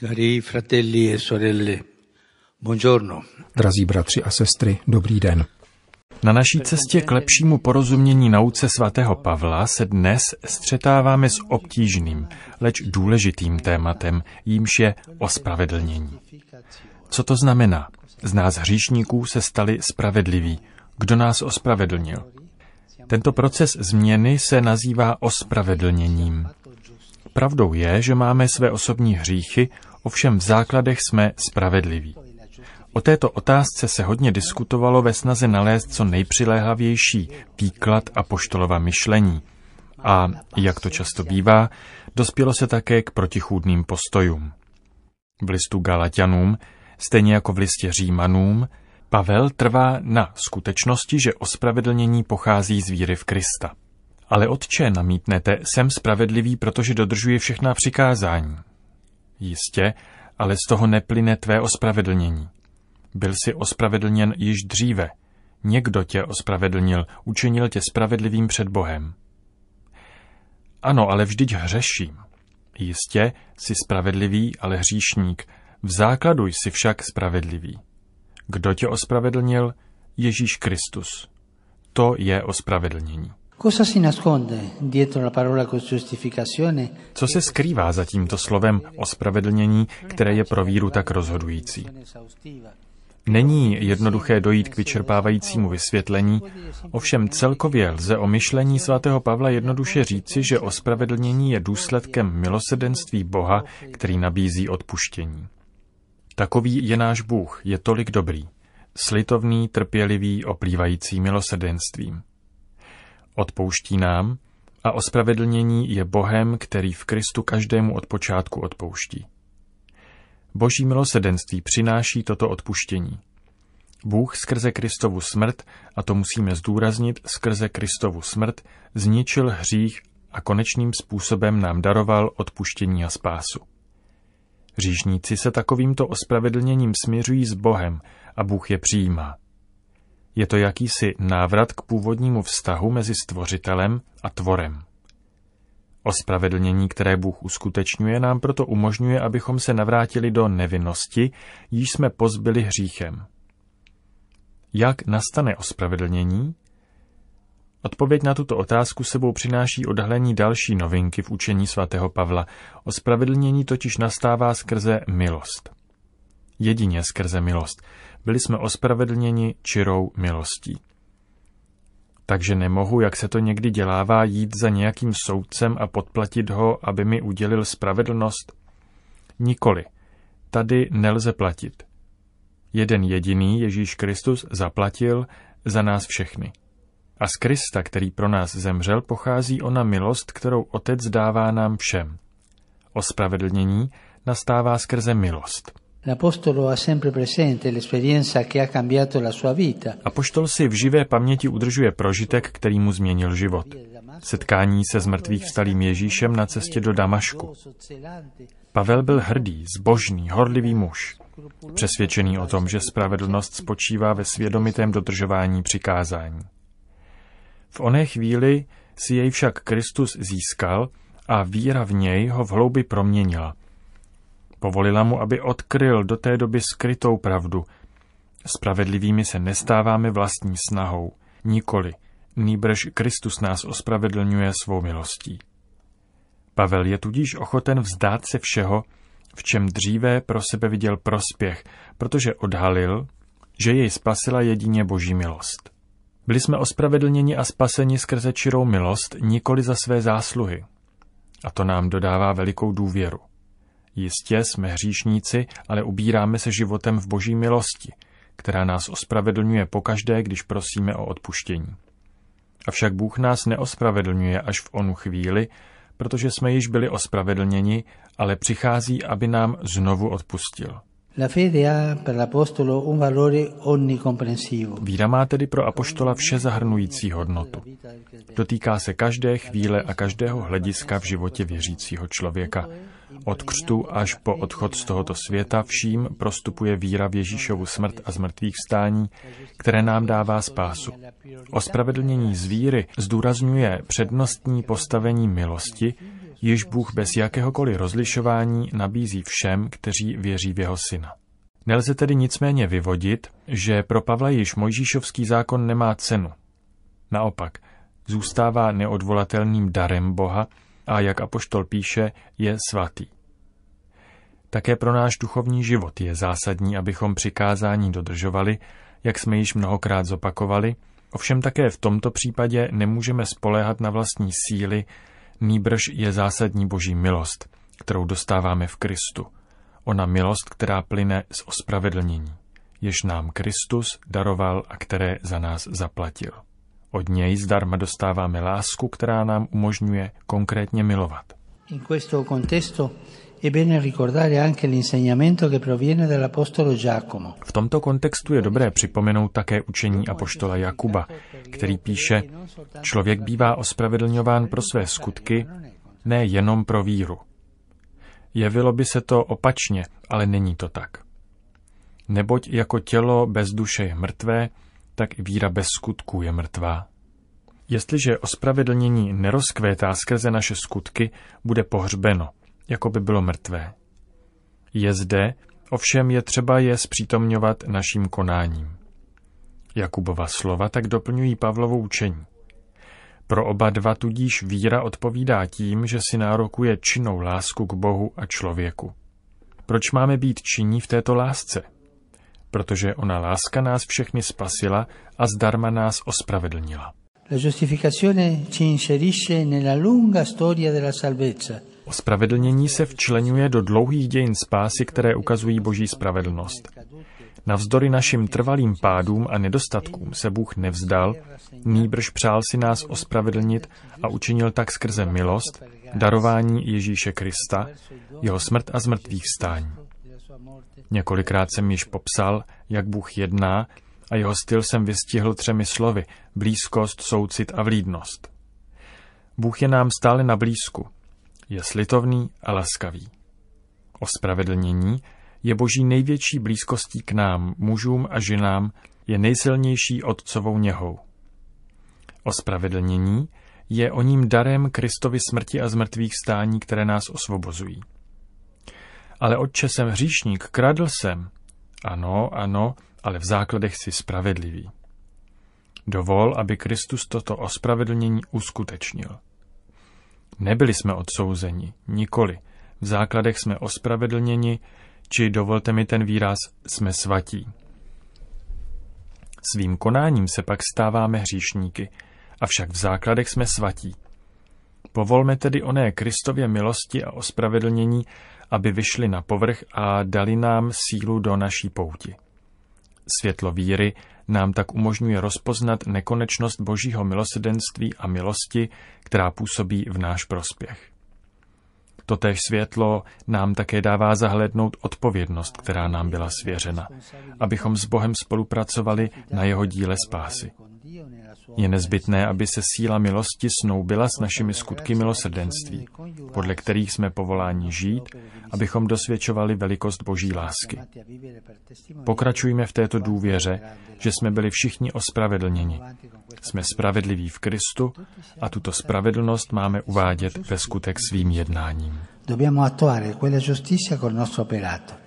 Cari fratelli e sorelle, buongiorno. Drazí bratři a sestry, dobrý den. Na naší cestě k lepšímu porozumění nauce svatého Pavla se dnes střetáváme s obtížným, leč důležitým tématem, jímž je ospravedlnění. Co to znamená? Z nás hříšníků se stali spravedliví. Kdo nás ospravedlnil? Tento proces změny se nazývá ospravedlněním. Pravdou je, že máme své osobní hříchy, ovšem v základech jsme spravedliví. O této otázce se hodně diskutovalo ve snaze nalézt co nejpřiléhavější výklad apoštolova myšlení. A, jak to často bývá, dospělo se také k protichůdným postojům. V listu Galaťanům, stejně jako v listě Římanům, Pavel trvá na skutečnosti, že ospravedlnění pochází z víry v Krista. Ale otče, namítnete, jsem spravedlivý, protože dodržuji všechna přikázání. Jistě, ale z toho neplyne tvé ospravedlnění. Byl jsi ospravedlněn již dříve. Někdo tě ospravedlnil, učinil tě spravedlivým před Bohem. Ano, ale vždyť hřeším. Jistě, jsi spravedlivý, ale hříšník. V základu jsi však spravedlivý. Kdo tě ospravedlnil? Ježíš Kristus. To je ospravedlnění. Co se skrývá za tímto slovem ospravedlnění, které je pro víru tak rozhodující? Není jednoduché dojít k vyčerpávajícímu vysvětlení, ovšem celkově lze o myšlení svatého Pavla jednoduše říci, že ospravedlnění je důsledkem milosrdenství Boha, který nabízí odpuštění. Takový je náš Bůh, je tolik dobrý, slitovný, trpělivý, oplývající milosrdenstvím. Odpouští nám a ospravedlnění je Bohem, který v Kristu každému od počátku odpouští. Boží milosrdenství přináší toto odpuštění. Bůh skrze Kristovu smrt, a to musíme zdůraznit, skrze Kristovu smrt, zničil hřích a konečným způsobem nám daroval odpuštění a spásu. Hříšníci se takovýmto ospravedlněním směřují s Bohem a Bůh je přijímá. Je to jakýsi návrat k původnímu vztahu mezi stvořitelem a tvorem. Ospravedlnění, které Bůh uskutečňuje, nám proto umožňuje, abychom se navrátili do nevinnosti, již jsme pozbyli hříchem. Jak nastane ospravedlnění? Odpověď na tuto otázku sebou přináší odhalení další novinky v učení svatého Pavla. Ospravedlnění totiž nastává skrze milost. Jedině skrze milost. Byli jsme ospravedlněni čirou milostí. Takže nemohu, jak se to někdy dělává, jít za nějakým soudcem a podplatit ho, aby mi udělil spravedlnost? Nikoli. Tady nelze platit. Jeden jediný, Ježíš Kristus, zaplatil za nás všechny. A z Krista, který pro nás zemřel, pochází ona milost, kterou Otec dává nám všem. Ospravedlnění nastává skrze milost. Apoštol si v živé paměti udržuje prožitek, který mu změnil život. Setkání se zmrtvých vstalým Ježíšem na cestě do Damašku. Pavel byl hrdý, zbožný, horlivý muž, přesvědčený o tom, že spravedlnost spočívá ve svědomitém dodržování přikázání. V oné chvíli si jej však Kristus získal a víra v něj ho v hloubi proměnila. Povolila mu, aby odkryl do té doby skrytou pravdu. Spravedlivými se nestáváme vlastní snahou. Nikoli, nýbrž Kristus nás ospravedlňuje svou milostí. Pavel je tudíž ochoten vzdát se všeho, v čem dříve pro sebe viděl prospěch, protože odhalil, že jej spasila jedině Boží milost. Byli jsme ospravedlněni a spaseni skrze čirou milost, nikoli za své zásluhy. A to nám dodává velikou důvěru. Jistě jsme hříšníci, ale ubíráme se životem v Boží milosti, která nás ospravedlňuje pokaždé, když prosíme o odpuštění. Avšak Bůh nás neospravedlňuje až v onu chvíli, protože jsme již byli ospravedlněni, ale přichází, aby nám znovu odpustil. Víra má tedy pro apoštola všezahrnující hodnotu. Dotýká se každé chvíle a každého hlediska v životě věřícího člověka. Od křtu až po odchod z tohoto světa vším prostupuje víra v Ježíšovu smrt a zmrtvýchvstání, které nám dává spásu. Ospravedlnění z víry zdůrazňuje přednostní postavení milosti, již Bůh bez jakéhokoliv rozlišování nabízí všem, kteří věří v jeho syna. Nelze tedy nicméně vyvodit, že pro Pavla již Mojžíšovský zákon nemá cenu. Naopak, zůstává neodvolatelným darem Boha a, jak apoštol píše, je svatý. Také pro náš duchovní život je zásadní, abychom přikázání dodržovali, jak jsme již mnohokrát zopakovali, ovšem také v tomto případě nemůžeme spoléhat na vlastní síly, nýbrž je zásadní boží milost, kterou dostáváme v Kristu. Ona milost, která plyne z ospravedlnění, jež nám Kristus daroval a které za nás zaplatil. Od něj zdarma dostáváme lásku, která nám umožňuje konkrétně milovat. In questo contesto è bene ricordare anche l'insegnamento che proviene dall'apostolo Giacomo. V tomto kontextu je dobré připomenout také učení apoštola Jakuba, který píše: člověk bývá ospravedlňován pro své skutky, ne jenom pro víru. Jevilo by se to opačně, ale není to tak. Neboť jako tělo bez duše je mrtvé, tak i víra bez skutků je mrtvá. Jestliže ospravedlnění nerozkvétá skrze naše skutky, bude pohřbeno, jako by bylo mrtvé. Je zde, ovšem je třeba je zpřítomňovat naším konáním. Jakubova slova tak doplňují Pavlovo učení. Pro oba dva tudíž víra odpovídá tím, že si nárokuje činnou lásku k Bohu a člověku. Proč máme být činní v této lásce? Protože ona láska nás všechny spasila a zdarma nás ospravedlnila. Ospravedlnění se včlenuje do dlouhých dějin spásy, které ukazují boží spravedlnost. Navzdory našim trvalým pádům a nedostatkům se Bůh nevzdal, nýbrž přál si nás ospravedlnit a učinil tak skrze milost, darování Ježíše Krista, jeho smrt a zmrtvých vstání. Několikrát jsem již popsal, jak Bůh jedná, a jeho styl jsem vystihl 3 slovy: blízkost, soucit a vlídnost. Bůh je nám stále na blízku, je slitovný a laskavý. Ospravedlnění je boží největší blízkostí k nám, mužům a ženám, je nejsilnější otcovou něhou. Ospravedlnění je oním darem Kristovy smrti a zmrtvých vstání, které nás osvobozují. Ale otče, jsem hříšník, kradl jsem. Ano, ano, ale v základech jsi spravedlivý. Dovol, aby Kristus toto ospravedlnění uskutečnil. Nebyli jsme odsouzeni, nikoli. V základech jsme ospravedlněni, či dovolte mi ten výraz, jsme svatí. Svým konáním se pak stáváme hříšníky, avšak v základech jsme svatí. Povolme tedy oné Kristově milosti a ospravedlnění, aby vyšli na povrch a dali nám sílu do naší pouti. Světlo víry nám tak umožňuje rozpoznat nekonečnost božího milosrdenství a milosti, která působí v náš prospěch. Totéž světlo nám také dává zahlédnout odpovědnost, která nám byla svěřena, abychom s Bohem spolupracovali na jeho díle spásy. Je nezbytné, aby se síla milosti snoubila s našimi skutky milosrdenství, podle kterých jsme povoláni žít, abychom dosvědčovali velikost boží lásky. Pokračujme v této důvěře, že jsme byli všichni ospravedlněni. Jsme spravedliví v Kristu a tuto spravedlnost máme uvádět ve skutek svým jednáním. Dobbiamo attuare quella giustizia col nostro operato.